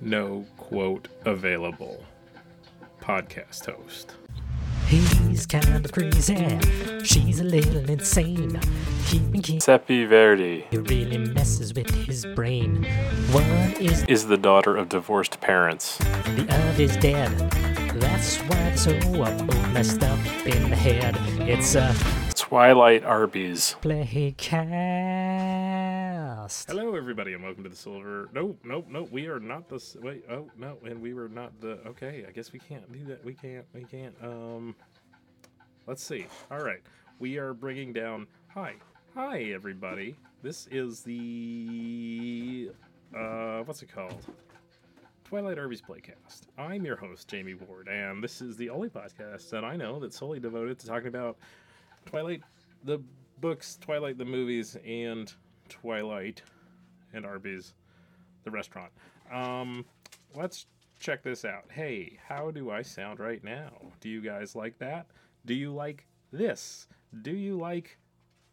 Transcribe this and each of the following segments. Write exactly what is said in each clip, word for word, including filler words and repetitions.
no quote available podcast host. He's kind of crazy. She's a little insane. Seppi Verdi. He really messes with his brain. One is is the daughter of divorced parents. The other is dead. That's why it's so messed up in the head. It's a Twilight/Arby's Playcast. Hello, everybody, and welcome to the Silver. Nope, nope, nope. We are not the. Wait, oh no, and we were not the. Okay, I guess we can't do that. We can't. We can't. Um, let's see. All right, we are bringing down. Hi, hi, everybody. This is the. Uh, what's it called? Twilight/Arby's Playcast. I'm your host, Jamie Ward, and this is the only podcast that I know that's solely devoted to talking about Twilight, the books, Twilight, the movies, and Twilight and Arby's, the restaurant. Um, let's check this out. Hey, how do I sound right now? Do you guys like that? Do you like this? Do you like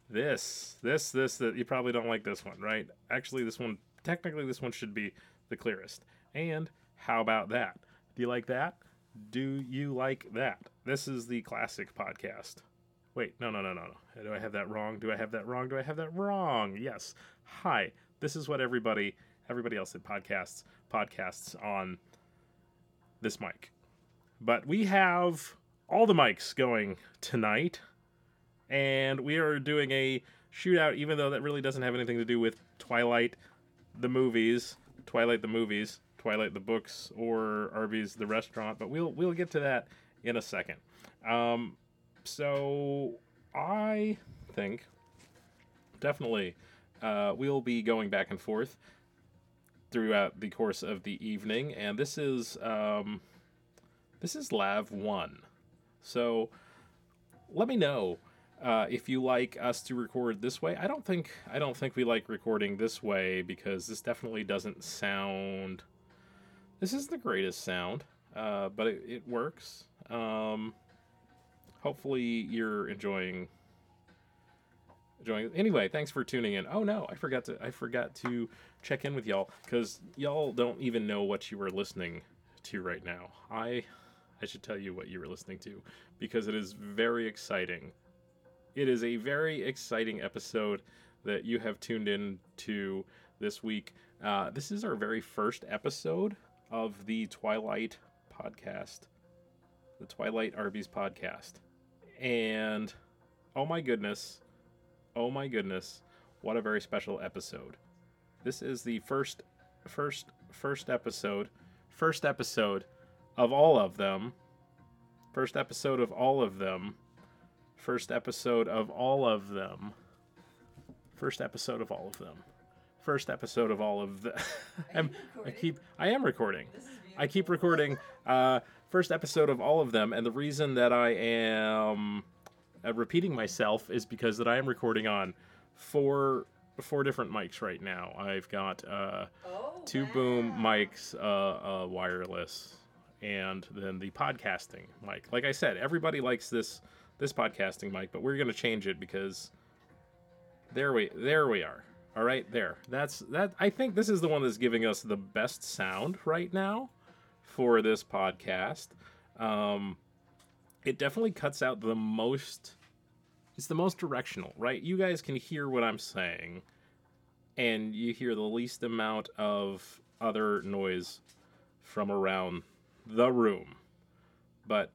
this? This, this, that. You probably don't like this one, right? Actually, this one, technically, this one should be the clearest. And how about that? Do you like that? Do you like that? This is the classic podcast. Wait, no, no, no, no, no. Do I have that wrong? Do I have that wrong? Do I have that wrong? Yes. Hi. This is what everybody, everybody else that podcasts, podcasts on this mic. But we have all the mics going tonight, and we are doing a shootout, even though that really doesn't have anything to do with Twilight, the movies, Twilight, the movies. Twilight the books or Arby's the restaurant, but we'll we'll get to that in a second. Um, so I think definitely uh, we'll be going back and forth throughout the course of the evening, and this is um, this is Lav One. So let me know uh, if you like us to record this way. I don't think I don't think we like recording this way because this definitely doesn't sound. This isn't the greatest sound, uh, but it, it works. Um, hopefully you're enjoying enjoying it. Anyway, thanks for tuning in. Oh no, I forgot to I forgot to check in with y'all because y'all don't even know what you are listening to right now. I I should tell you what you were listening to because it is very exciting. It is a very exciting episode that you have tuned in to this week. Uh, this is our very first episode of the Twilight podcast, the Twilight/Arby's podcast, and oh my goodness, oh my goodness, what a very special episode! This is the first, first, first episode, first episode of all of them, first episode of all of them, first episode of all of them, first episode of all of them. First episode of all of the I'm, I keep I am recording I keep recording uh first episode of all of them, and the reason that I am uh, repeating myself is because that I am recording on four four different mics right now. I've got uh oh, two wow. boom mics, uh, uh wireless, and then the podcasting mic. Like I said, everybody likes this this podcasting mic, but we're going to change it because there we there we are. All right, there. That's that. I think this is the one that's giving us the best sound right now for this podcast. Um, it definitely cuts out the most. It's the most directional, right? You guys can hear what I'm saying, and you hear the least amount of other noise from around the room. But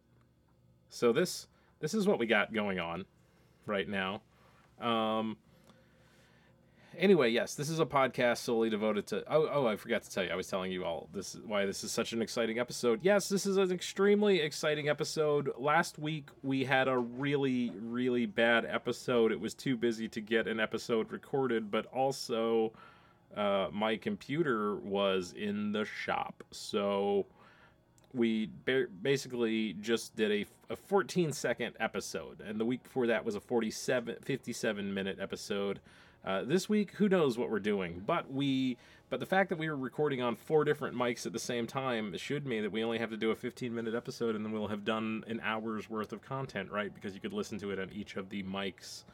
so this this is what we got going on right now. Um, Anyway, yes, this is a podcast solely devoted to... Oh, oh, I forgot to tell you. I was telling you all this why this is such an exciting episode. Yes, this is an extremely exciting episode. Last week, we had a really, really bad episode. It was too busy to get an episode recorded, but also uh, my computer was in the shop. So we ba- basically just did a fourteen-second episode, and the week before that was a forty-seven, fifty-seven-minute episode. Uh, this week, who knows what we're doing, but we, but the fact that we were recording on four different mics at the same time should mean that we only have to do a fifteen-minute episode, and then we'll have done an hour's worth of content, right? Because you could listen to it on each of the mics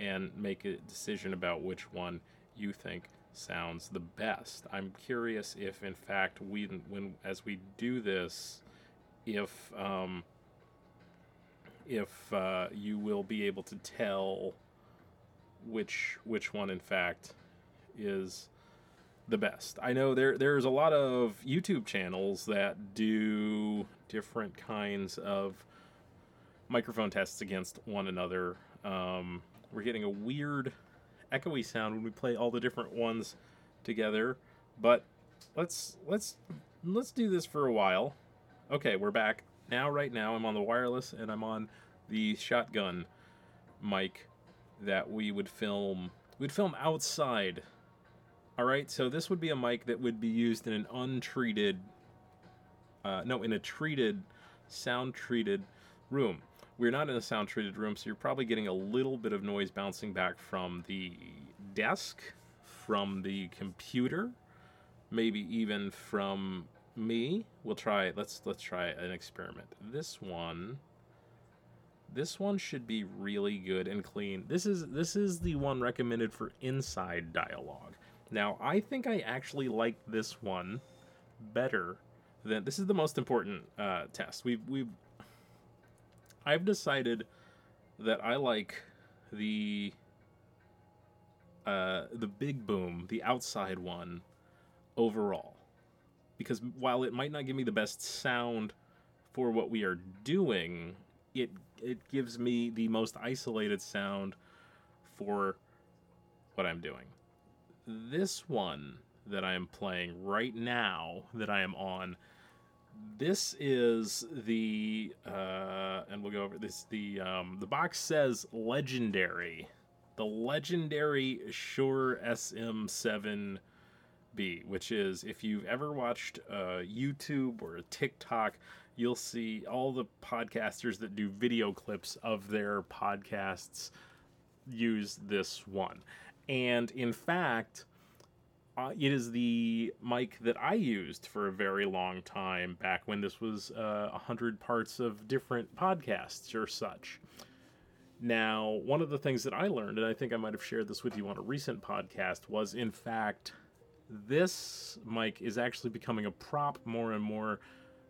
and make a decision about which one you think sounds the best. I'm curious if, in fact, we when as we do this, if um, if uh, you will be able to tell which which one, in fact, is the best. I know there there's a lot of YouTube channels that do different kinds of microphone tests against one another. Um, we're getting a weird echoey sound when we play all the different ones together, but let's let's let's do this for a while. Okay, we're back now. Right now I'm on the wireless and I'm on the shotgun mic that we would film we'd film outside. All right, so this would be a mic that would be used in an untreated uh, no in a treated sound treated room. We're not in a sound-treated room, so you're probably getting a little bit of noise bouncing back from the desk, from the computer, maybe even from me. We'll try, let's let's try an experiment. This one, this one should be really good and clean. This is, this is the one recommended for inside dialogue. Now, I think I actually like this one better than, this is the most important uh, test. We've, we've, I've decided that I like the uh, the big boom, the outside one, overall. Because while it might not give me the best sound for what we are doing, it it gives me the most isolated sound for what I'm doing. This one that I am playing right now, that I am on, this is the, uh, and we'll go over this, the um, the box says legendary, the legendary Shure S M seven B, which is, if you've ever watched uh, YouTube or TikTok, you'll see all the podcasters that do video clips of their podcasts use this one. And in fact, Uh, it is the mic that I used for a very long time back when this was uh, one hundred parts of different podcasts or such. Now, one of the things that I learned, and I think I might have shared this with you on a recent podcast, was in fact, this mic is actually becoming a prop more and more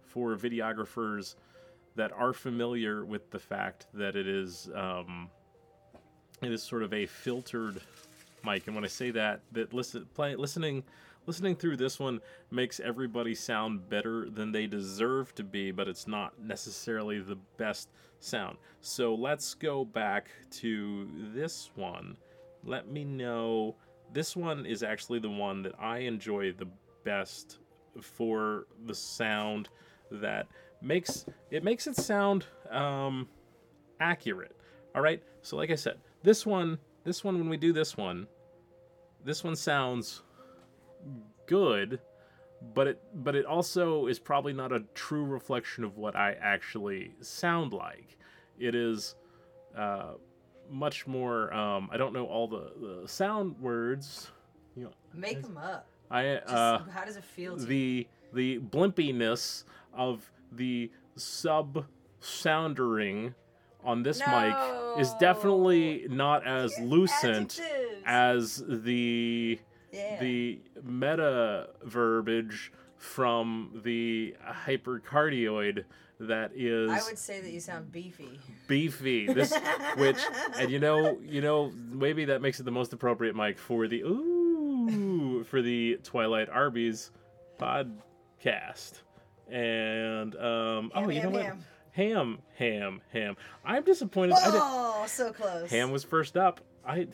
for videographers that are familiar with the fact that it is, um, it is sort of a filtered mic. And when I say that, that listen, play, listening, listening through this one makes everybody sound better than they deserve to be, but it's not necessarily the best sound. So let's go back to this one. Let me know. This one is actually the one that I enjoy the best for the sound that makes it makes it sound um, accurate. All right. So like I said, this one. This one, when we do this one, this one sounds good, but it but it also is probably not a true reflection of what I actually sound like. It is uh, much more. Um, I don't know all the, the sound words. You know, make them up. I uh, Just, how does it feel? To the the blimpiness of the sub soundering on this no. mic is definitely not as You're lucent adjectives. as the yeah. the meta verbiage from the hypercardioid that is. I would say that you sound beefy. Beefy, this which, and you know, you know, maybe that makes it the most appropriate mic for the ooh for the Twilight/Arby's podcast, and um, ham, oh, you ham, know ham. what. Ham, ham, ham. I'm disappointed. Oh, so close. Ham was first up. I,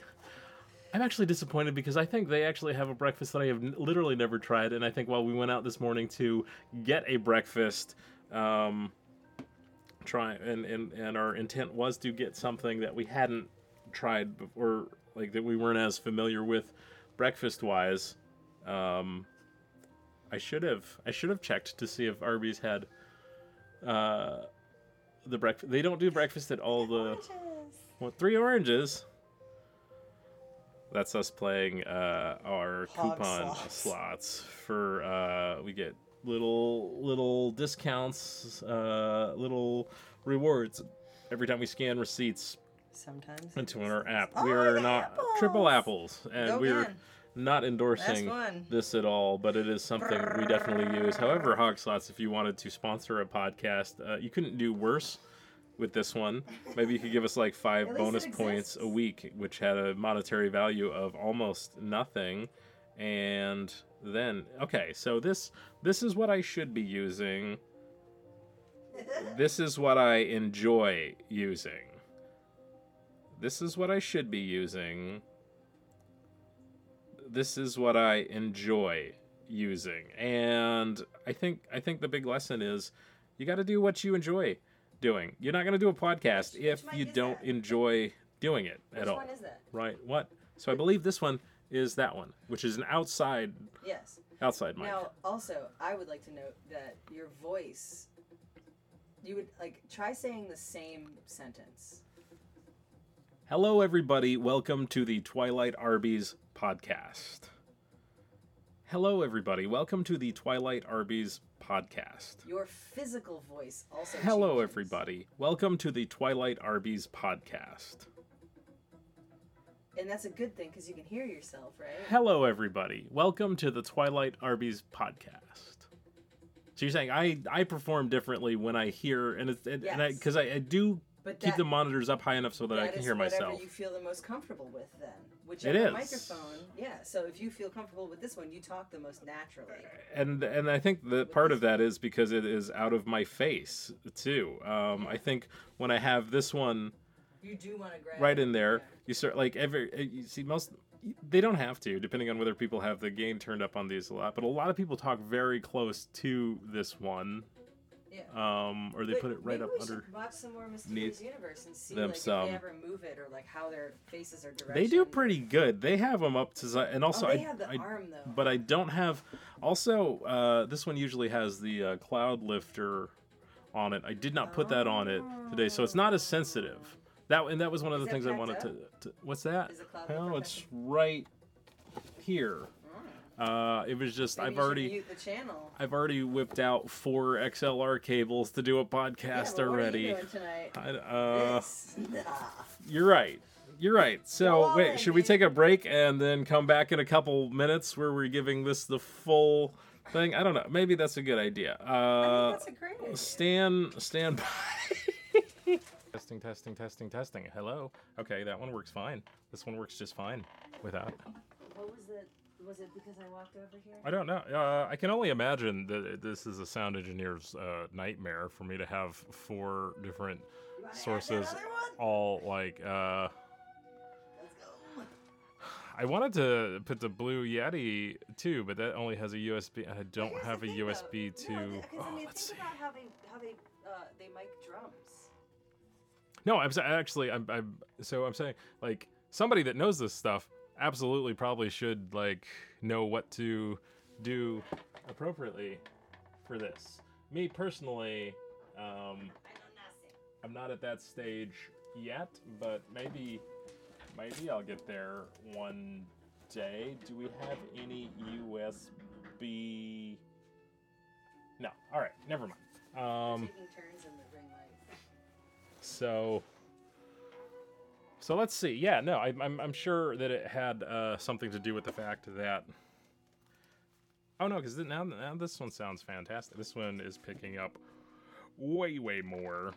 I'm actually disappointed because I think they actually have a breakfast that I have n- literally never tried. And I think while we went out this morning to get a breakfast, um, try and, and, and our intent was to get something that we hadn't tried before, like that we weren't as familiar with breakfast-wise. Um, I should have I should have checked to see if Arby's had. Uh, The breakfast. They don't do breakfast at all the. Oranges. What, three oranges? That's us playing uh, our Hog coupon slots. slots for. Uh, we get little little discounts, uh, little rewards every time we scan receipts. Sometimes. Into our app. Oh, we are not apples. triple apples, and Go we're again. not endorsing this at all, but it is something we definitely use. However, Hogslots, if you wanted to sponsor a podcast, uh, you couldn't do worse with this one. Maybe you could give us like five bonus points a week, which had a monetary value of almost nothing. And then, okay, so this this is what I should be using. This is what I enjoy using. This is what I should be using. This is what I enjoy using. And I think I think the big lesson is you got to do what you enjoy doing. You're not going to do a podcast which, if which you don't that? enjoy doing it which at all. Which one is that? Right. What? So I believe this one is that one, which is an outside Yes. outside mic. Now, also, I would like to note that your voice, you would like try saying the same sentence. Hello, everybody. Welcome to the Twilight/Arby's Podcast. Hello, everybody. Welcome to the Twilight/Arby's Podcast. Your physical voice also Hello, changes. everybody. Welcome to the Twilight/Arby's Podcast. And that's a good thing because you can hear yourself, right? Hello, everybody. Welcome to the Twilight/Arby's Podcast. So you're saying I, I perform differently when I hear, and it's, and because yes. I, I, I do... But Keep that, the monitors up high enough so that, that I can hear myself. That is whatever you feel the most comfortable with, then. Whichever microphone, yeah. So if you feel comfortable with this one, you talk the most naturally. And and I think that part of that is because it is out of my face too. Um, I think when I have this one, you do want to grab right in there. Yeah. You start like every. You see most. They don't have to, depending on whether people have the gain turned up on these a lot. But a lot of people talk very close to this one. Yeah. Um, or they but put it right up under. Maybe we should watch some more Mysterious Universe and see like, if they ever move it or like how their faces are directed. They do pretty good. They have them up to and also oh, they I have the I, arm though. But I don't have. Also, uh, this one usually has the uh, cloud lifter on it. I did not put oh. that on it today, so it's not as sensitive. That and that was one of Is the things I wanted to, to. What's that? Is the cloud oh, lifter it's effective? Right here. Uh, it was just Maybe I've already mute the channel. I've already whipped out four X L R cables to do a podcast yeah, well, already. What are you doing tonight? I, uh, nah. You're right. You're right. So on, wait, should dude. we take a break and then come back in a couple minutes where we're giving this the full thing? I don't know. Maybe that's a good idea. Uh, I think that's a great idea. Stand stand by. Testing, testing, testing, testing. Hello. Okay, that one works fine. This one works just fine without. What was it? Was it because I walked over here? I don't know. Uh, I can only imagine that this is a sound engineer's uh, nightmare for me to have four different sources all like. Uh, Let's go. I wanted to put the Blue Yeti too, but that only has a U S B. And I don't Here's have a U S B though. to. No, because oh, I mean, let's think see. about how they how they uh, they mic drums. No, I'm actually I'm, I'm so I'm saying like somebody that knows this stuff. Absolutely probably should like know what to do appropriately for this. Me personally, um I'm not at that stage yet, but maybe maybe I'll get there one day. Do we have any U S B? No. All right, never mind. Um so So let's see. Yeah, no, I, I'm I'm sure that it had uh, something to do with the fact that. Oh no, because now, now this one sounds fantastic. This one is picking up way way more.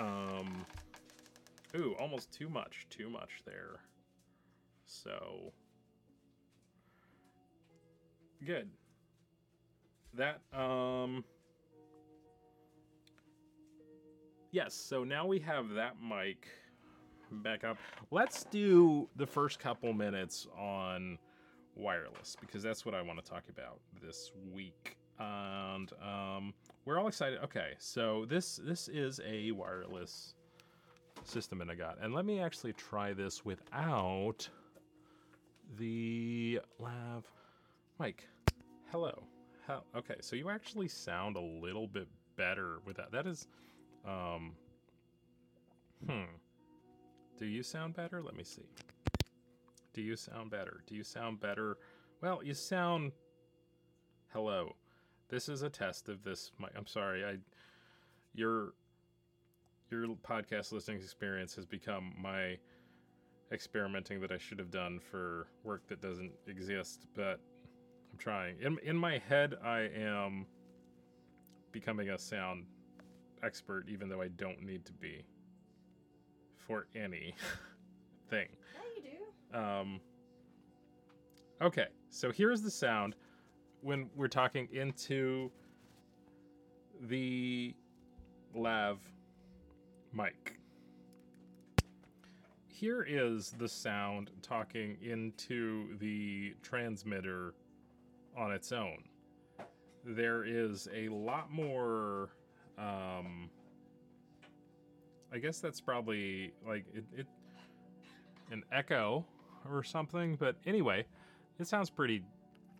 Um, ooh, almost too much, too much there. So good. That um. Yes. So now we have that mic. Back up. Let's do the first couple minutes on wireless because that's what I want to talk about this week, and um, we're all excited. Okay, so this this is a wireless system that I got, and let me actually try this without the lav mic. Hello. How, okay, so you actually sound a little bit better with that. That is, um, hmm. Do you sound better? Let me see. Do you sound better? Do you sound better? Well, you sound... Hello. This is a test of this... My... I'm sorry. I. Your your podcast listening experience has become my experimenting that I should have done for work that doesn't exist, but I'm trying. In, in my head, I am becoming a sound expert, even though I don't need to be for any thing. Yeah, you do. Um, okay, so here's the sound when we're talking into the lav mic. Here is the sound talking into the transmitter on its own. There is a lot more, um, I guess that's probably like it, it an echo or something, but anyway, it sounds pretty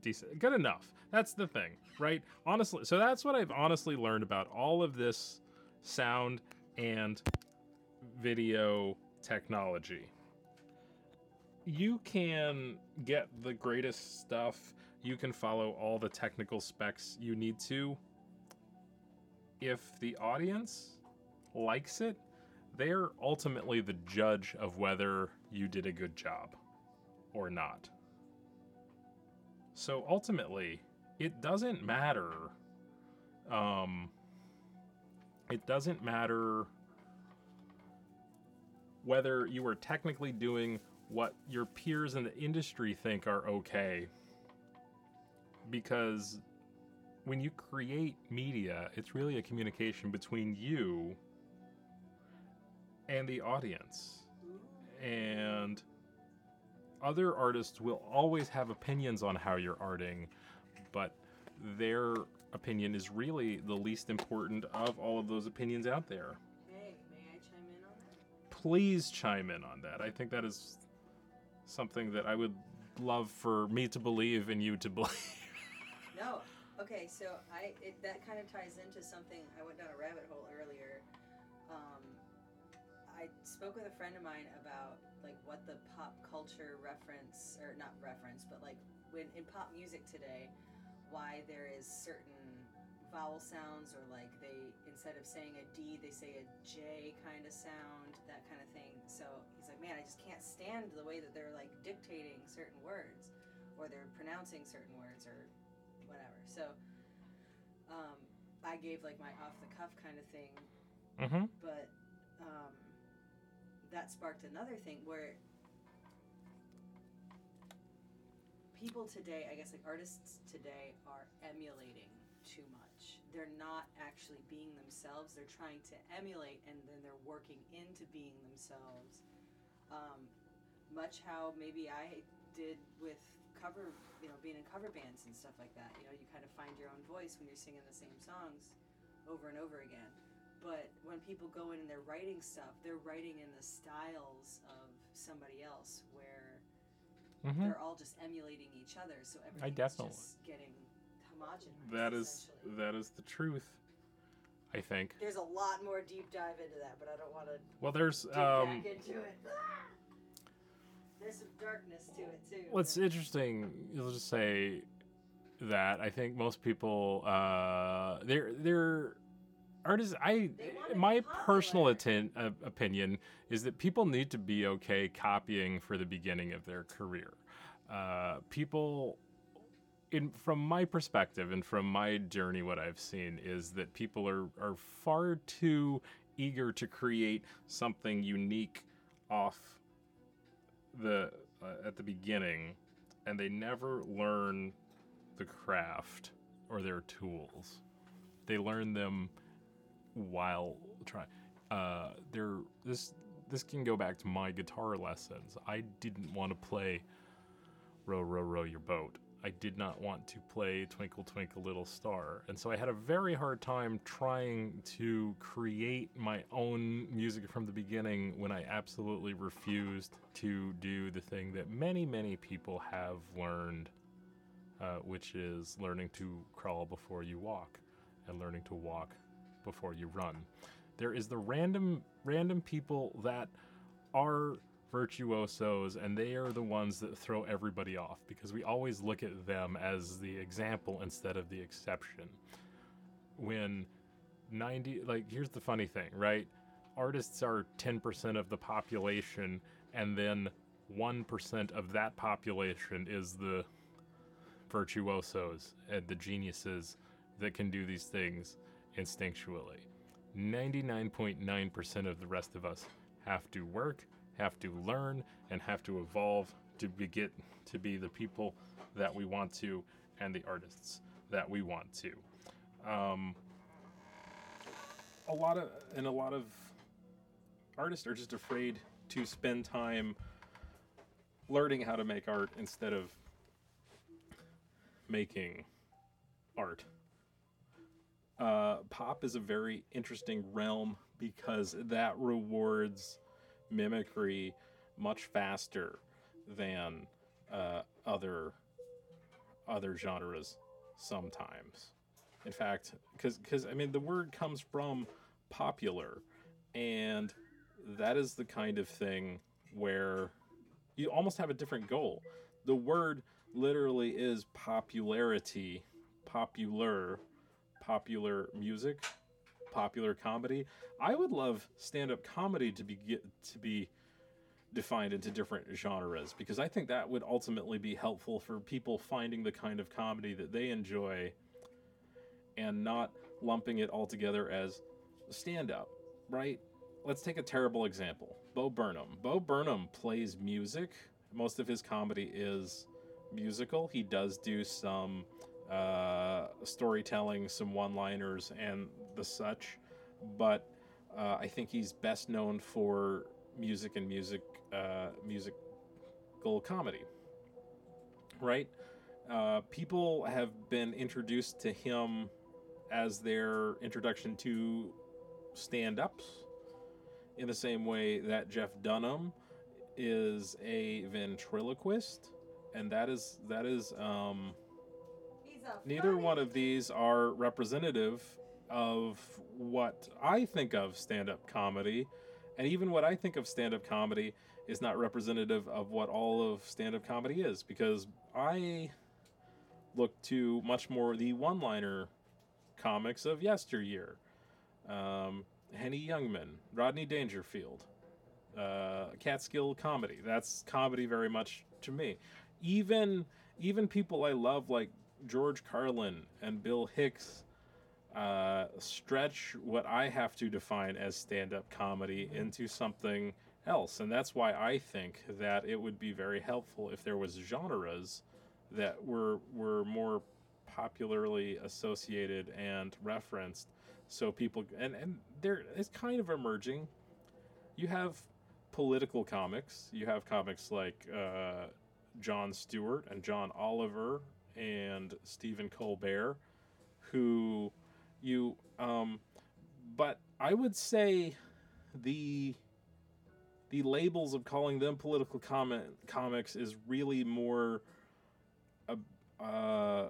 decent. Good enough. That's the thing, right? Honestly, so that's what I've honestly learned about all of this sound and video technology. You can get the greatest stuff. You can follow all the technical specs you need to. If the audience likes it, they're ultimately the judge of whether you did a good job or not. So ultimately, it doesn't matter. Um, it doesn't matter whether you are technically doing what your peers in the industry think are okay. Because when you create media, it's really a communication between you and the audience. And other artists will always have opinions on how you're arting, but their opinion is really the least important of all of those opinions out there. Hey, may I chime in on that? Please chime in on that. I think that is something that I would love for me to believe and you to believe. No, okay, so I it, that kind of ties into something. I went down a rabbit hole earlier. Um, I spoke with a friend of mine about like what the pop culture reference, or not reference, but like when in pop music today, why there is certain vowel sounds, or like they, instead of saying a D, they say a J kind of sound, that kind of thing. So he's like, man, I just can't stand the way that they're like dictating certain words, or they're pronouncing certain words, or whatever. So um, I gave like my off-the-cuff kind of thing, mm-hmm. but um, that sparked another thing where people today, I guess like artists today, are emulating too much. They're not actually being themselves. They're trying to emulate, and then they're working into being themselves. Um, much how maybe I did with cover, you know, being in cover bands and stuff like that. You know, you kind of find your own voice when you're singing the same songs over and over again. But when people go in and they're writing stuff, they're writing in the styles of somebody else, where mm-hmm. they're all just emulating each other. So everything's just getting homogenized. That is that is the truth, I think. There's a lot more deep dive into that, but I don't want to. Well, there's dig um, back into it. There's some darkness to it, too. What's interesting, you'll just say that I think most people, uh, they're, they're artists, I, they my personal atten- uh, opinion is that people need to be okay copying for the beginning of their career. Uh, people, in from my perspective and from my journey, what I've seen is that people are, are far too eager to create something unique off the uh, at the beginning, and they never learn the craft or their tools. They learn them while trying. Uh, they're this. This can go back to my guitar lessons. I didn't want to play "Row, Row, Row Your Boat." I did not want to play "Twinkle, Twinkle, Little Star," and so I had a very hard time trying to create my own music from the beginning when I absolutely refused to do the thing that many, many people have learned, uh, which is learning to crawl before you walk, and learning to walk before you run. There is the random, random people that are virtuosos, and they are the ones that throw everybody off, because we always look at them as the example instead of the exception. When ninety, like, here's the funny thing, right? Artists are ten percent of the population, and then one percent of that population is the virtuosos and the geniuses that can do these things instinctually. ninety-nine point nine percent of the rest of us have to work, have to learn, and have to evolve to be get to be the people that we want to and the artists that we want to. Um, a lot of and a lot of artists are just afraid to spend time learning how to make art instead of making art. Uh, pop is a very interesting realm because that rewards mimicry much faster than uh, other other genres sometimes. In fact, because because I mean the word comes from popular, and that is the kind of thing where you almost have a different goal. The word literally is popularity, popular, popular music, popular comedy. I would love stand-up comedy to be get, to be defined into different genres, because I think that would ultimately be helpful for people finding the kind of comedy that they enjoy and not lumping it all together as stand-up, right? Let's take a terrible example. Bo Burnham. Bo Burnham plays music. Most of his comedy is musical. He does do some uh, storytelling, some one-liners, and the such. But uh, I think he's best known for music and music, uh, musical comedy, right? Uh, people have been introduced to him as their introduction to stand-ups, in the same way that Jeff Dunham is a ventriloquist, and that is that is um, neither one of these are representative of what I think of stand-up comedy, and even what I think of stand-up comedy is not representative of what all of stand-up comedy is, because I look to much more the one-liner comics of yesteryear. Um, Henny Youngman, Rodney Dangerfield, uh, Catskill comedy. That's comedy very much to me. Even even people I love like George Carlin and Bill Hicks uh, stretch what I have to define as stand-up comedy into something else. And that's why I think that it would be very helpful if there was genres that were were more popularly associated and referenced, so people and and there it's kind of emerging. You have political comics. You have comics like uh, Jon Stewart and John Oliver and Stephen Colbert, who you. Um, but I would say the the labels of calling them political comment comics is really more. A, uh,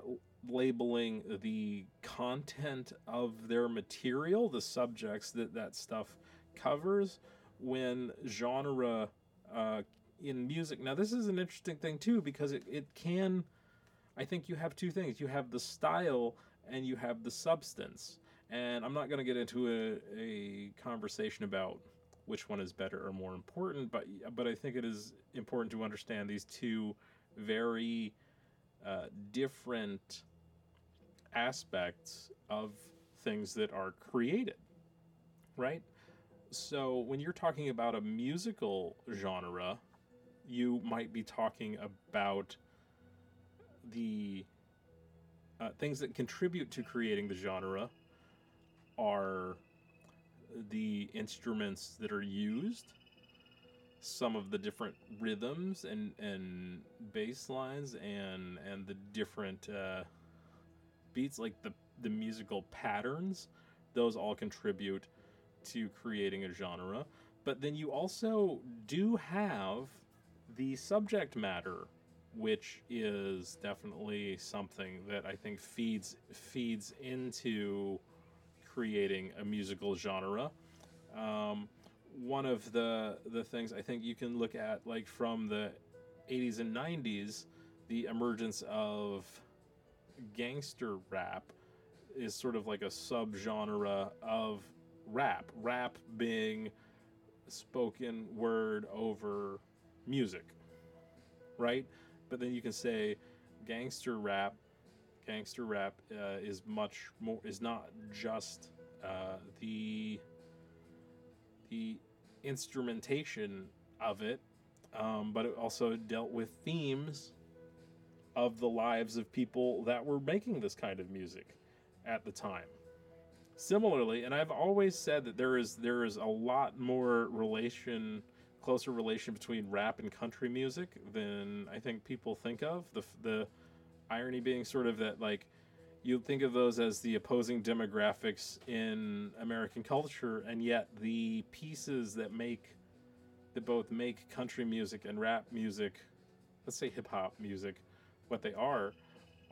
labeling the content of their material, the subjects that that stuff covers, when genre uh, in music. Now, this is an interesting thing, too, because it, it can... I think you have two things. You have the style and you have the substance. And I'm not going to get into a, a conversation about which one is better or more important, but but I think it is important to understand these two very uh, different aspects of things that are created, right? So when you're talking about a musical genre, you might be talking about the uh, things that contribute to creating the genre are the instruments that are used, some of the different rhythms and, and bass lines and, and the different, uh, beats, like the, the musical patterns. Those all contribute to creating a genre. But then you also do have the subject matter, which is definitely something that I think feeds, feeds into creating a musical genre. Um, One of the the things I think you can look at, like from the eighties and nineties, the emergence of gangster rap is sort of like a subgenre of rap. Rap being spoken word over music, right? But then you can say gangster rap. Gangster rap uh, is much more, is not just uh, the the instrumentation of it, um, but it also dealt with themes of the lives of people that were making this kind of music at the time. Similarly, and I've always said that there is there is a lot more relation, closer relation between rap and country music than I think people think of. The the irony being sort of that, like, you think of those as the opposing demographics in American culture, and yet the pieces that make, that both make country music and rap music, let's say hip hop music, what they are,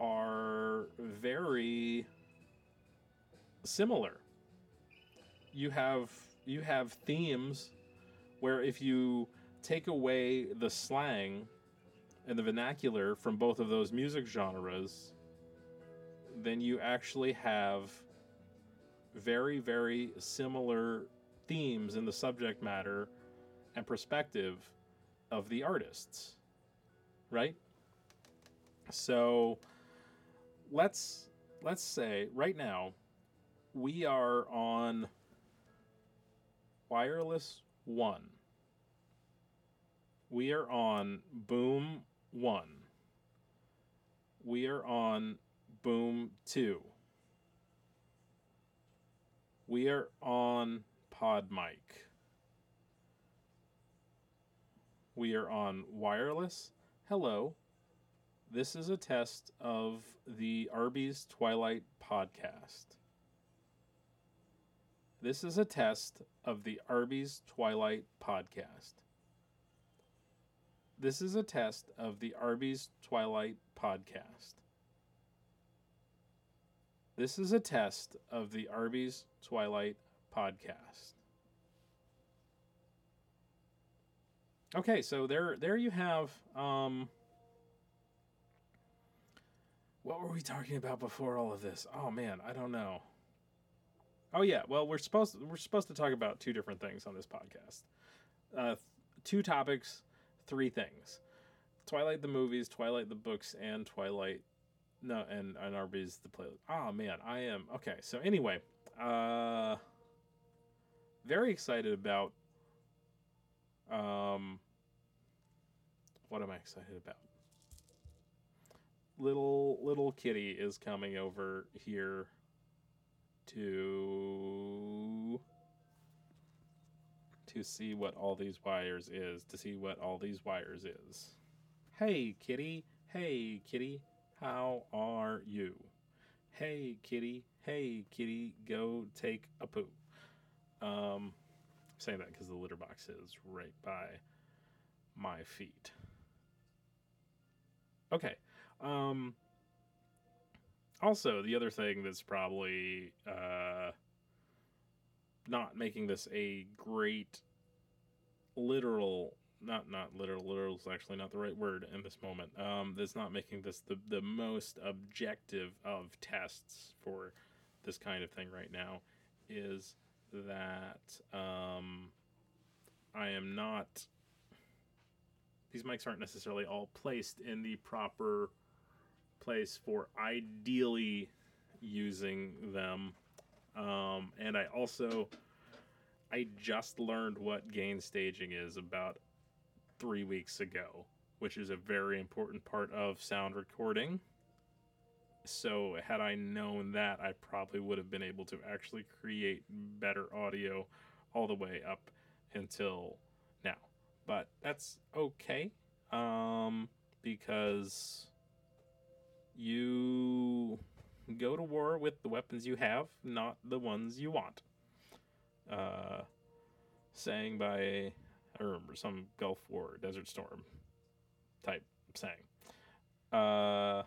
are very similar. You have you have themes where if you take away the slang and the vernacular from both of those music genres, then you actually have very, very similar themes in the subject matter and perspective of the artists, right? So let's let's say right now we are on Wireless One. We are on Boom One. We are on Boom Two. We are on PodMic. We are on Wireless Hello. This is a test of the Arby's Twilight podcast. This is a test of the Arby's Twilight podcast. This is a test of the Arby's Twilight podcast. This is a test of the Arby's Twilight podcast. Okay, so there, there you have. Um, what were we talking about before all of this? Oh man, I don't know. Oh yeah, well we're supposed to, we're supposed to talk about two different things on this podcast, uh, two topics, three things: Twilight the movies, Twilight the books, and Twilight. No, and, and Arby's the playlist. Oh, man, I am... Okay, so anyway. Uh, very excited about... Um, what am I excited about? Little little kitty is coming over here to... To see what all these wires is. To see what all these wires is. Hey, kitty. Hey, kitty. How are you? Hey, kitty. Hey, kitty. Go take a poop. Um, I'm saying that because the litter box is right by my feet. Okay. Um, also, the other thing that's probably uh, not making this a great literal... Not not literal. Literal is actually not the right word in this moment. Um, that's not making this the, the most objective of tests for this kind of thing right now is that um, I am not... These mics aren't necessarily all placed in the proper place for ideally using them. Um, and I also... I just learned what gain staging is about three weeks ago, which is a very important part of sound recording. So had I known that, I probably would have been able to actually create better audio all the way up until now. But that's okay, um, because you go to war with the weapons you have, not the ones you want. Uh, saying by, I remember, some Gulf War, Desert Storm type saying. Uh,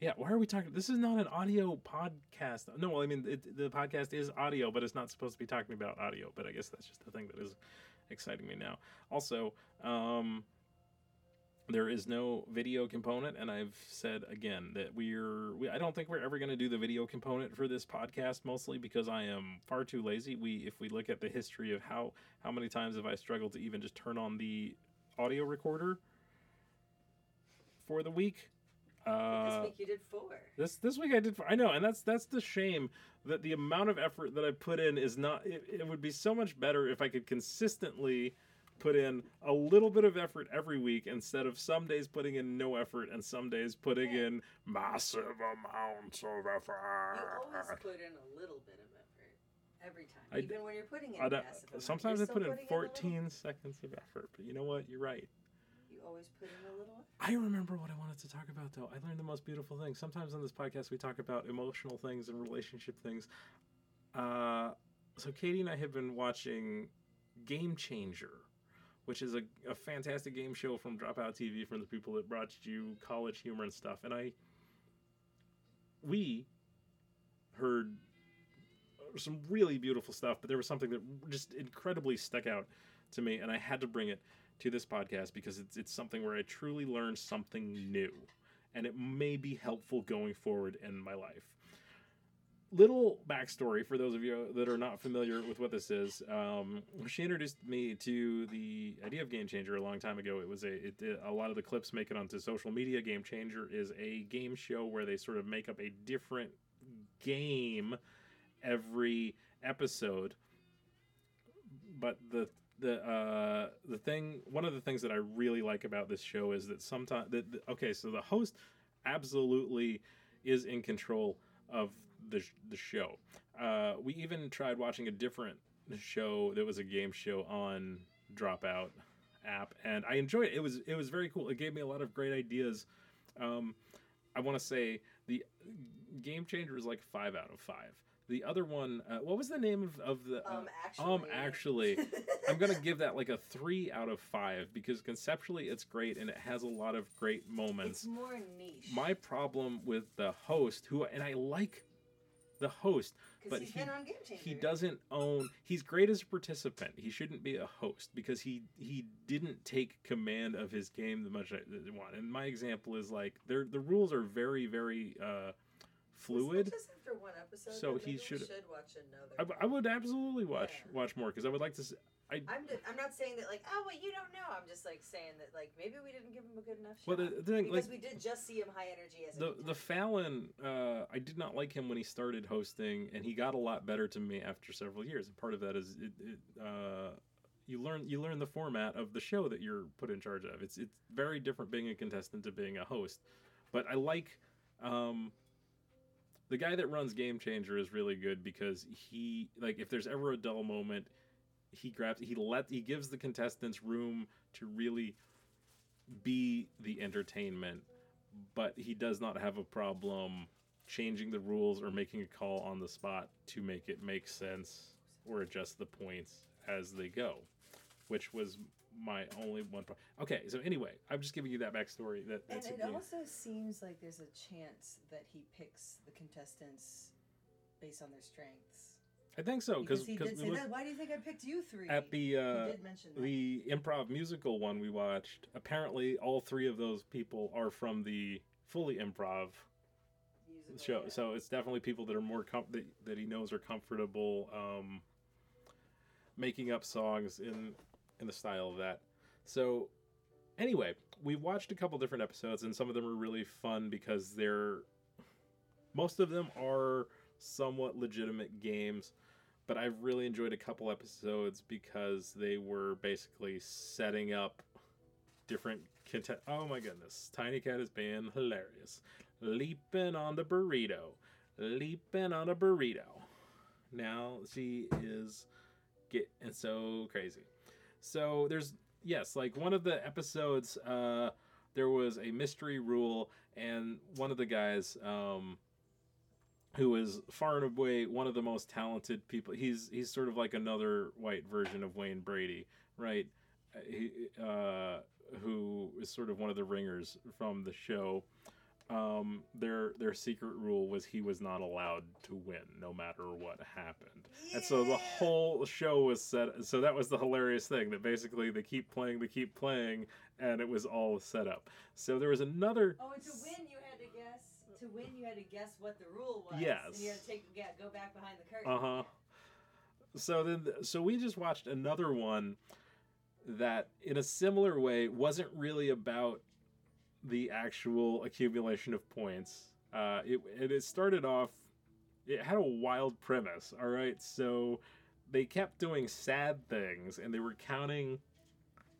yeah, why are we talking? This is not an audio podcast. No, well, I mean, it, the podcast is audio, but it's not supposed to be talking about audio. But I guess that's just the thing that is exciting me now. Also, um, there is no video component, and I've said again that we're... We, I don't think we're ever going to do the video component for this podcast, mostly because I am far too lazy. We, if we look at the history of how how many times have I struggled to even just turn on the audio recorder, for the week. Uh, this week you did four. This this week I did four. I know, and that's that's the shame, that the amount of effort that I put in is not. It, it would be so much better if I could consistently put in a little bit of effort every week instead of some days putting in no effort and some days putting yeah. in massive amounts of effort. You always put in a little bit of effort every time, I, even when you're putting in I, massive amounts. Sometimes I put in fourteen in seconds of effort, but you know what? You're right. You always put in a little effort. I remember what I wanted to talk about, though. I learned the most beautiful thing. Sometimes on this podcast we talk about emotional things and relationship things. Uh, so Katie and I have been watching Game Changer, which is a, a fantastic game show from Dropout T V, from the people that brought you College Humor and stuff. And I, we heard some really beautiful stuff, but there was something that just incredibly stuck out to me, and I had to bring it to this podcast because it's, it's something where I truly learned something new, and it may be helpful going forward in my life. Little backstory for those of you that are not familiar with what this is. Um, she introduced me to the idea of Game Changer a long time ago. It was a it, a lot of the clips make it onto social media. Game Changer is a game show where they sort of make up a different game every episode. But the the uh, the thing, one of the things that I really like about this show is that sometimes that the, okay, so the host absolutely is in control of the the show. Uh, we even tried watching a different show that was a game show on Dropout app, and I enjoyed it. It was it was very cool. It gave me a lot of great ideas. Um, I want to say the Game Changer is like five out of five. The other one, uh, what was the name of, of the? Uh, um, actually, um, actually, I'm gonna give that like a three out of five because conceptually it's great and it has a lot of great moments. It's more niche. My problem with the host, who and I like the host, but he's he, been on Game Changer. He doesn't own. He's great as a participant. He shouldn't be a host because he he didn't take command of his game the much I want. And my example is like the the rules are very very. Uh, fluid. It's just after one episode, so he should, should watch another. I, I would absolutely watch yeah. watch more because I would like to see, I, I'm, just, I'm not saying that like oh well you don't know, I'm just like saying that like maybe we didn't give him a good enough shot. Well, the, the thing, because like, we did just see him high energy as the, a the Fallon uh, I did not like him when he started hosting, and he got a lot better to me after several years, and part of that is it, it, uh, you learn you learn the format of the show that you're put in charge of. It's, it's very different being a contestant to being a host, but I like um the guy that runs Game Changer is really good because he, like, if there's ever a dull moment, he grabs, he let, he gives the contestants room to really be the entertainment, but he does not have a problem changing the rules or making a call on the spot to make it make sense or adjust the points as they go, which was my only one problem. Okay, so anyway, I'm just giving you that backstory. That, and it also seems like there's a chance that he picks the contestants based on their strengths. I think so. Because he did say that. Why do you think I picked you three? At the uh, he did mention that. The improv musical one we watched, apparently all three of those people are from the fully improv musical show. Yeah. So it's definitely people that are more com- that, that he knows are comfortable um, making up songs in... in the style of that. So anyway, we watched a couple different episodes, and some of them are really fun because they're, most of them are somewhat legitimate games, but I've really enjoyed a couple episodes because they were basically setting up different content. Oh my goodness. Tiny Cat is being hilarious. Leaping on the burrito. Leaping on a burrito. Now she is getting so crazy. So there's, yes, like one of the episodes, uh, there was a mystery rule, and one of the guys um, who is far and away one of the most talented people, he's he's sort of like another white version of Wayne Brady, right, he, uh, who is sort of one of the ringers from the show. Um, their their secret rule was he was not allowed to win, no matter what happened. Yeah. And so the whole show was set. So that was the hilarious thing, that basically they keep playing, they keep playing, and it was all set up. So there was another. Oh, and to win, you had to guess. To win, you had to guess what the rule was. Yes. And you had to take, yeah, go back behind the curtain. Uh huh. So then, so we just watched another one that, in a similar way, wasn't really about the actual accumulation of points. Uh, it, and it started off, it had a wild premise, all right? So they kept doing sad things, and they were counting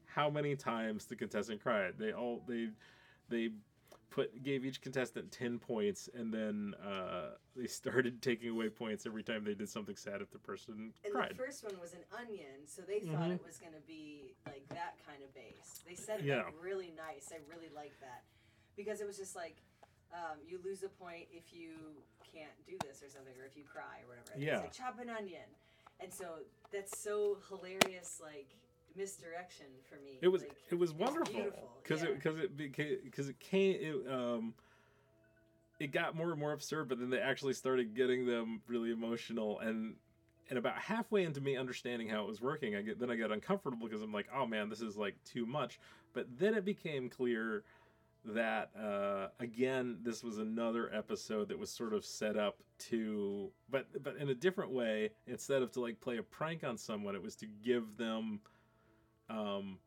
how many times the contestant cried. They all, they, they put, gave each contestant ten points, and then uh, they started taking away points every time they did something sad if the person and cried. And the first one was an onion, so they mm-hmm. thought it was going to be like that kind of base. They said it yeah. like really nice. I really liked that. Because it was just like, Um, you lose a point if you can't do this or something, or if you cry or whatever. Yeah. It's like chop an onion. And so that's so hilarious, like, misdirection for me. It was like, it was wonderful. Because yeah. it because it because it came it, um it got more and more absurd, but then they actually started getting them really emotional, and and about halfway into me understanding how it was working, I get then I got uncomfortable because I'm like, oh man, this is like too much. But then it became clear that uh again this was another episode that was sort of set up to but but in a different way. Instead of to like play a prank on someone, it was to give them um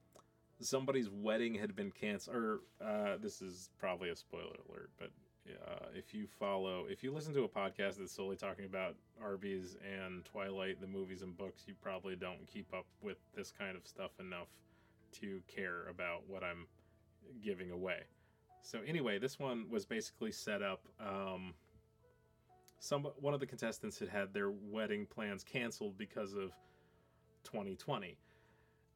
somebody's wedding had been canceled, or uh this is probably a spoiler alert, but uh if you follow if you listen to a podcast that's solely talking about Arby's and Twilight, the movies and books, you probably don't keep up with this kind of stuff enough to care about what I'm giving away. So anyway, this one was basically set up. Um, some one of the contestants had had their wedding plans canceled because of twenty twenty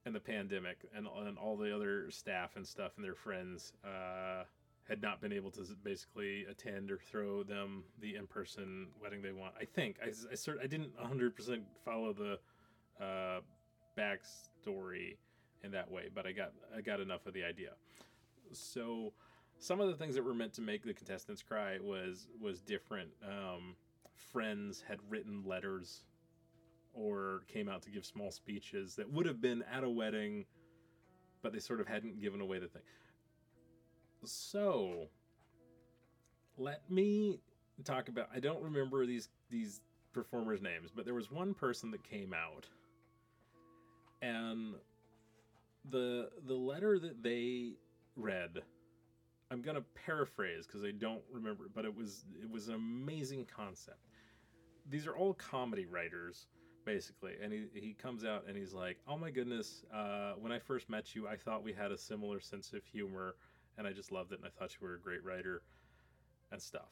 and the pandemic, and and all the other staff and stuff and their friends uh, had not been able to basically attend or throw them the in-person wedding they want. I think I I, cert- I didn't one hundred percent follow the uh, backstory in that way, but I got I got enough of the idea. So some of the things that were meant to make the contestants cry was was different. Um, friends had written letters or came out to give small speeches that would have been at a wedding, but they sort of hadn't given away the thing. So let me talk about, I don't remember these these performers' names, but there was one person that came out, and the the letter that they read, I'm gonna paraphrase because I don't remember, but it was it was an amazing concept. These are all comedy writers, basically, and he, he comes out and he's like, "Oh my goodness, uh, when I first met you, I thought we had a similar sense of humor, and I just loved it, and I thought you were a great writer, and stuff."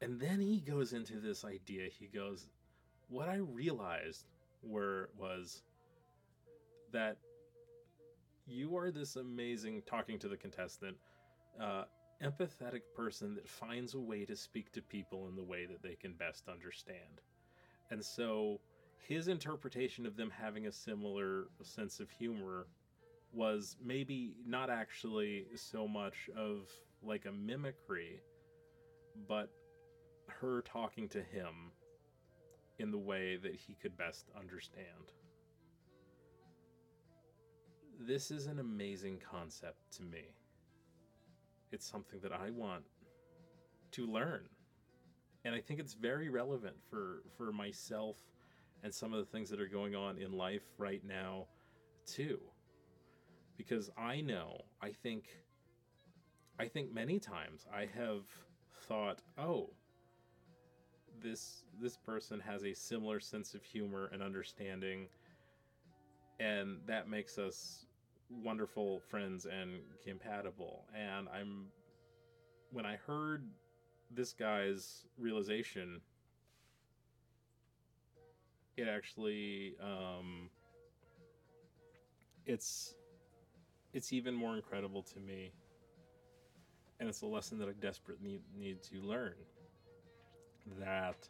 And then he goes into this idea. He goes, "What I realized were was that." You are this amazing, talking to the contestant, uh, empathetic person that finds a way to speak to people in the way that they can best understand. And so his interpretation of them having a similar sense of humor was maybe not actually so much of like a mimicry, but her talking to him in the way that he could best understand. This is an amazing concept to me. It's something that I want to learn. And I think it's very relevant for, for myself and some of the things that are going on in life right now, too. Because I know, I think, I think many times I have thought, oh, this, this person has a similar sense of humor and understanding, and that makes us wonderful friends and compatible. And I'm, when I heard this guy's realization, it actually, um, it's, it's even more incredible to me. And it's a lesson that I desperately need, need to learn. That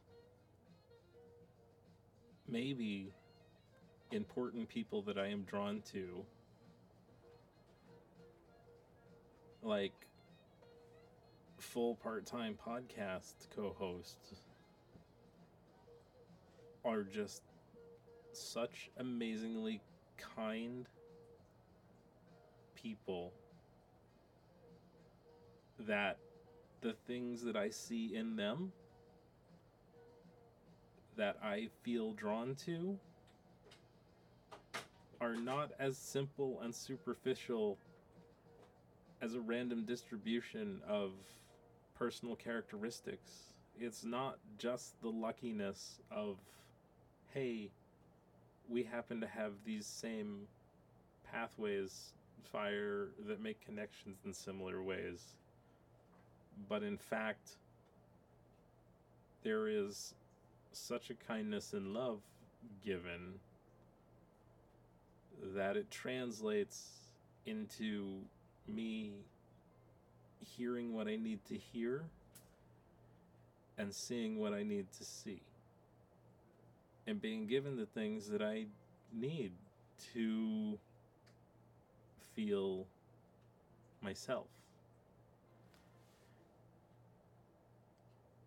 maybe important people that I am drawn to, like full part-time podcast co-hosts, are just such amazingly kind people that the things that I see in them that I feel drawn to are not as simple and superficial as a random distribution of personal characteristics. It's not just the luckiness of, hey, we happen to have these same pathways fire that make connections in similar ways. But in fact, there is such a kindness and love given that it translates into me hearing what I need to hear and seeing what I need to see, and being given the things that I need to feel myself.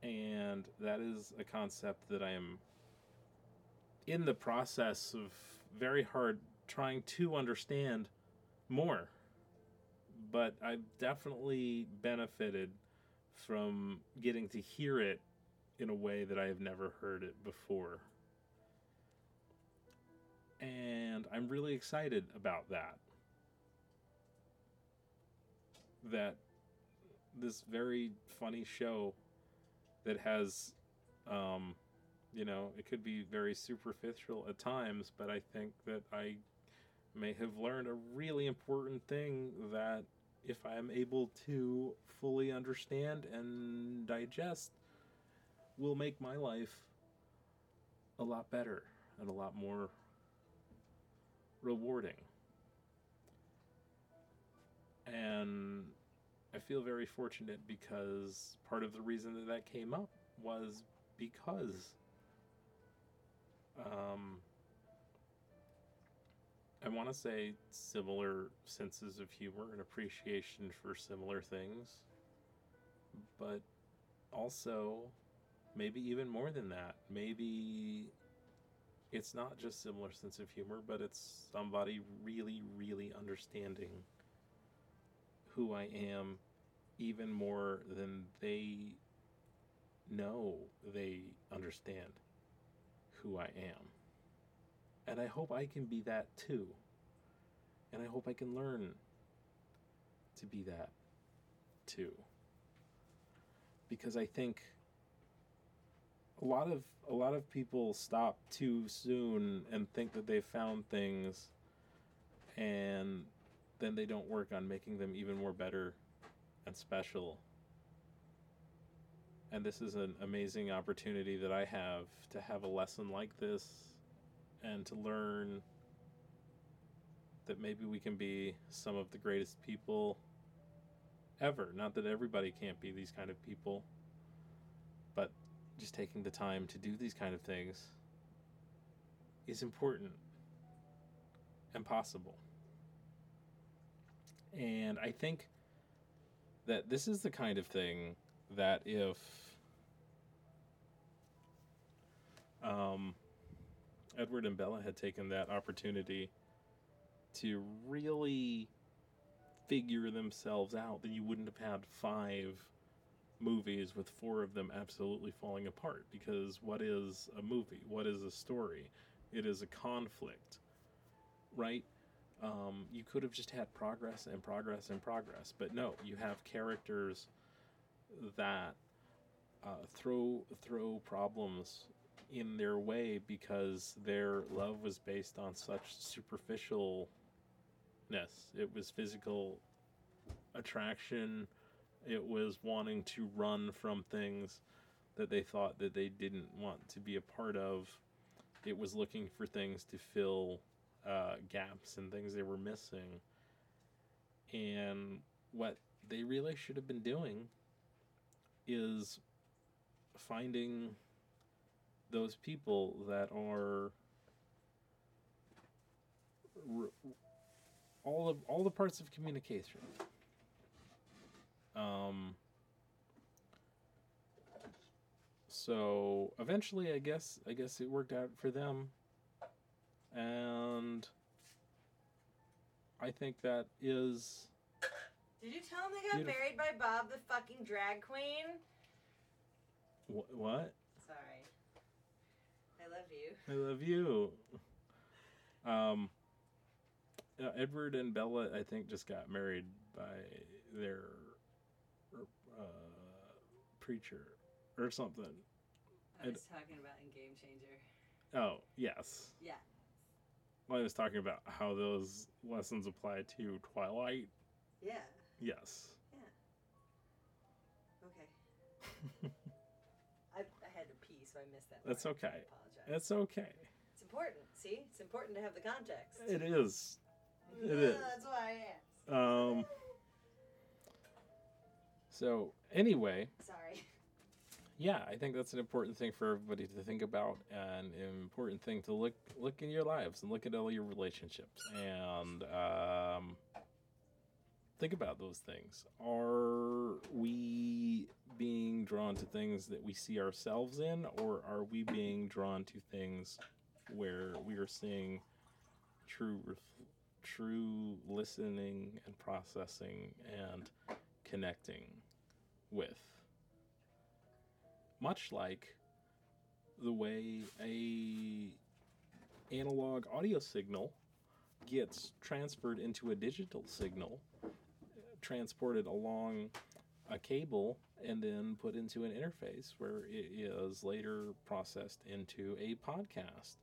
And that is a concept that I am in the process of very hard trying to understand more. But I've definitely benefited from getting to hear it in a way that I have never heard it before. And I'm really excited about that. That this very funny show that has, um, you know, it could be very superficial at times, but I think that I may have learned a really important thing that if I'm able to fully understand and digest, will make my life a lot better and a lot more rewarding. And I feel very fortunate because part of the reason that that came up was because um, I want to say similar senses of humor and appreciation for similar things, but also maybe even more than that. Maybe it's not just similar sense of humor, but it's somebody really, really understanding who I am even more than they know they understand who I am. And I hope I can be that too. And I hope I can learn to be that too. Because I think a lot of a lot of people stop too soon and think that they've found things, and then they don't work on making them even more better and special. And this is an amazing opportunity that I have to have a lesson like this and to learn that maybe we can be some of the greatest people ever. Not that everybody can't be these kind of people, but just taking the time to do these kind of things is important and possible. And I think that this is the kind of thing that if um, Edward and Bella had taken that opportunity to really figure themselves out, then you wouldn't have had five movies with four of them absolutely falling apart. Because what is a movie? What is a story? It is a conflict, right? Um, you could have just had progress and progress and progress, but no, you have characters that uh, throw throw problems in their way because their love was based on such superficialness. It was physical attraction. It was wanting to run from things that they thought that they didn't want to be a part of. It was looking for things to fill Uh, gaps and things they were missing. And what they really should have been doing is finding those people that are re- all of all the parts of communication. Um, so eventually, I guess I guess it worked out for them. And I think that is... Did you tell them they got beautiful. Married by Bob the fucking drag queen? Wh- what? Sorry. I love you. I love you. Um, uh, Edward and Bella, I think, just got married by their uh, preacher or something. I was and, talking about in Game Changer. Oh, yes. Yeah. Well, I was talking about how those lessons apply to Twilight. Yeah. Yes. Yeah. Okay. I, I had to pee, so I missed that. That's part. Okay. I apologize. That's okay. It's important. See? It's important to have the context. It is. It yeah, is. That's why I asked. Um, so, anyway. Sorry. Yeah, I think that's an important thing for everybody to think about, and an important thing to look look in your lives and look at all your relationships and um, think about those things. Are we being drawn to things that we see ourselves in, or are we being drawn to things where we are seeing true, true listening and processing and connecting with? Much like the way a analog audio signal gets transferred into a digital signal, transported along a cable, and then put into an interface where it is later processed into a podcast.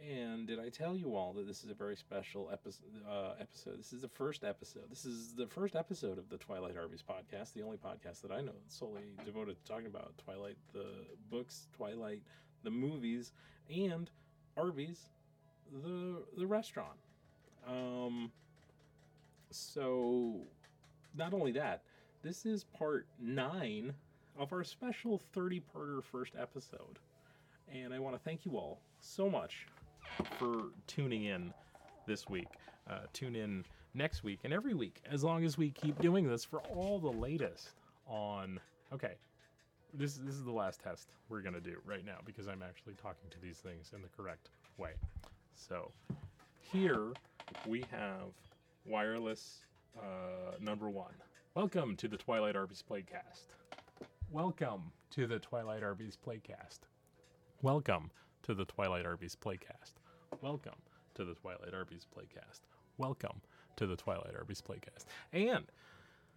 And did I tell you all that this is a very special episode? Uh, episode. This is the first episode. This is the first episode of the Twilight Arby's podcast, the only podcast that I know that's solely devoted to talking about Twilight, the books, Twilight, the movies, and Arby's, the the restaurant. Um, so, not only that, this is part nine of our special thirty-parter first episode. And I want to thank you all so much for tuning in this week. Uh, tune in next week and every week, as long as we keep doing this, for all the latest on... Okay, this, this is the last test we're going to do right now, because I'm actually talking to these things in the correct way. So here we have wireless uh, number one. Welcome to the Twilight Arby's Playcast. Welcome to the Twilight Arby's Playcast. Welcome to the Twilight Arby's Playcast. Welcome to the Twilight Arby's Playcast. Welcome to the Twilight Arby's Playcast. And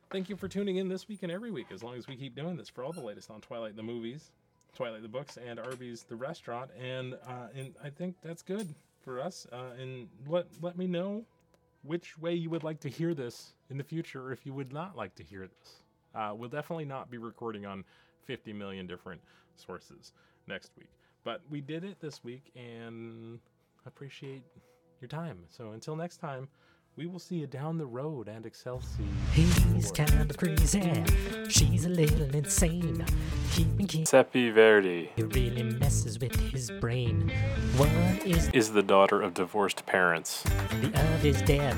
thank you for tuning in this week and every week, as long as we keep doing this, for all the latest on Twilight the movies, Twilight the books, and Arby's the restaurant. And uh, and I think that's good for us. Uh, and let let me know which way you would like to hear this in the future, or if you would not like to hear this. Uh, we'll definitely not be recording on fifty million different sources next week. But we did it this week, and I appreciate your time. So until next time, we will see you down the road, and Excelsior. He's kind of crazy. She's a little insane. Seppi Verdi. It really messes with his brain. One is is the daughter of divorced parents. The other is dead.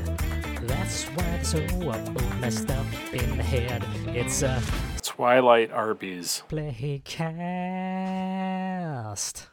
That's why it's so messed up in the head. It's a Twilight Arby's Playcast.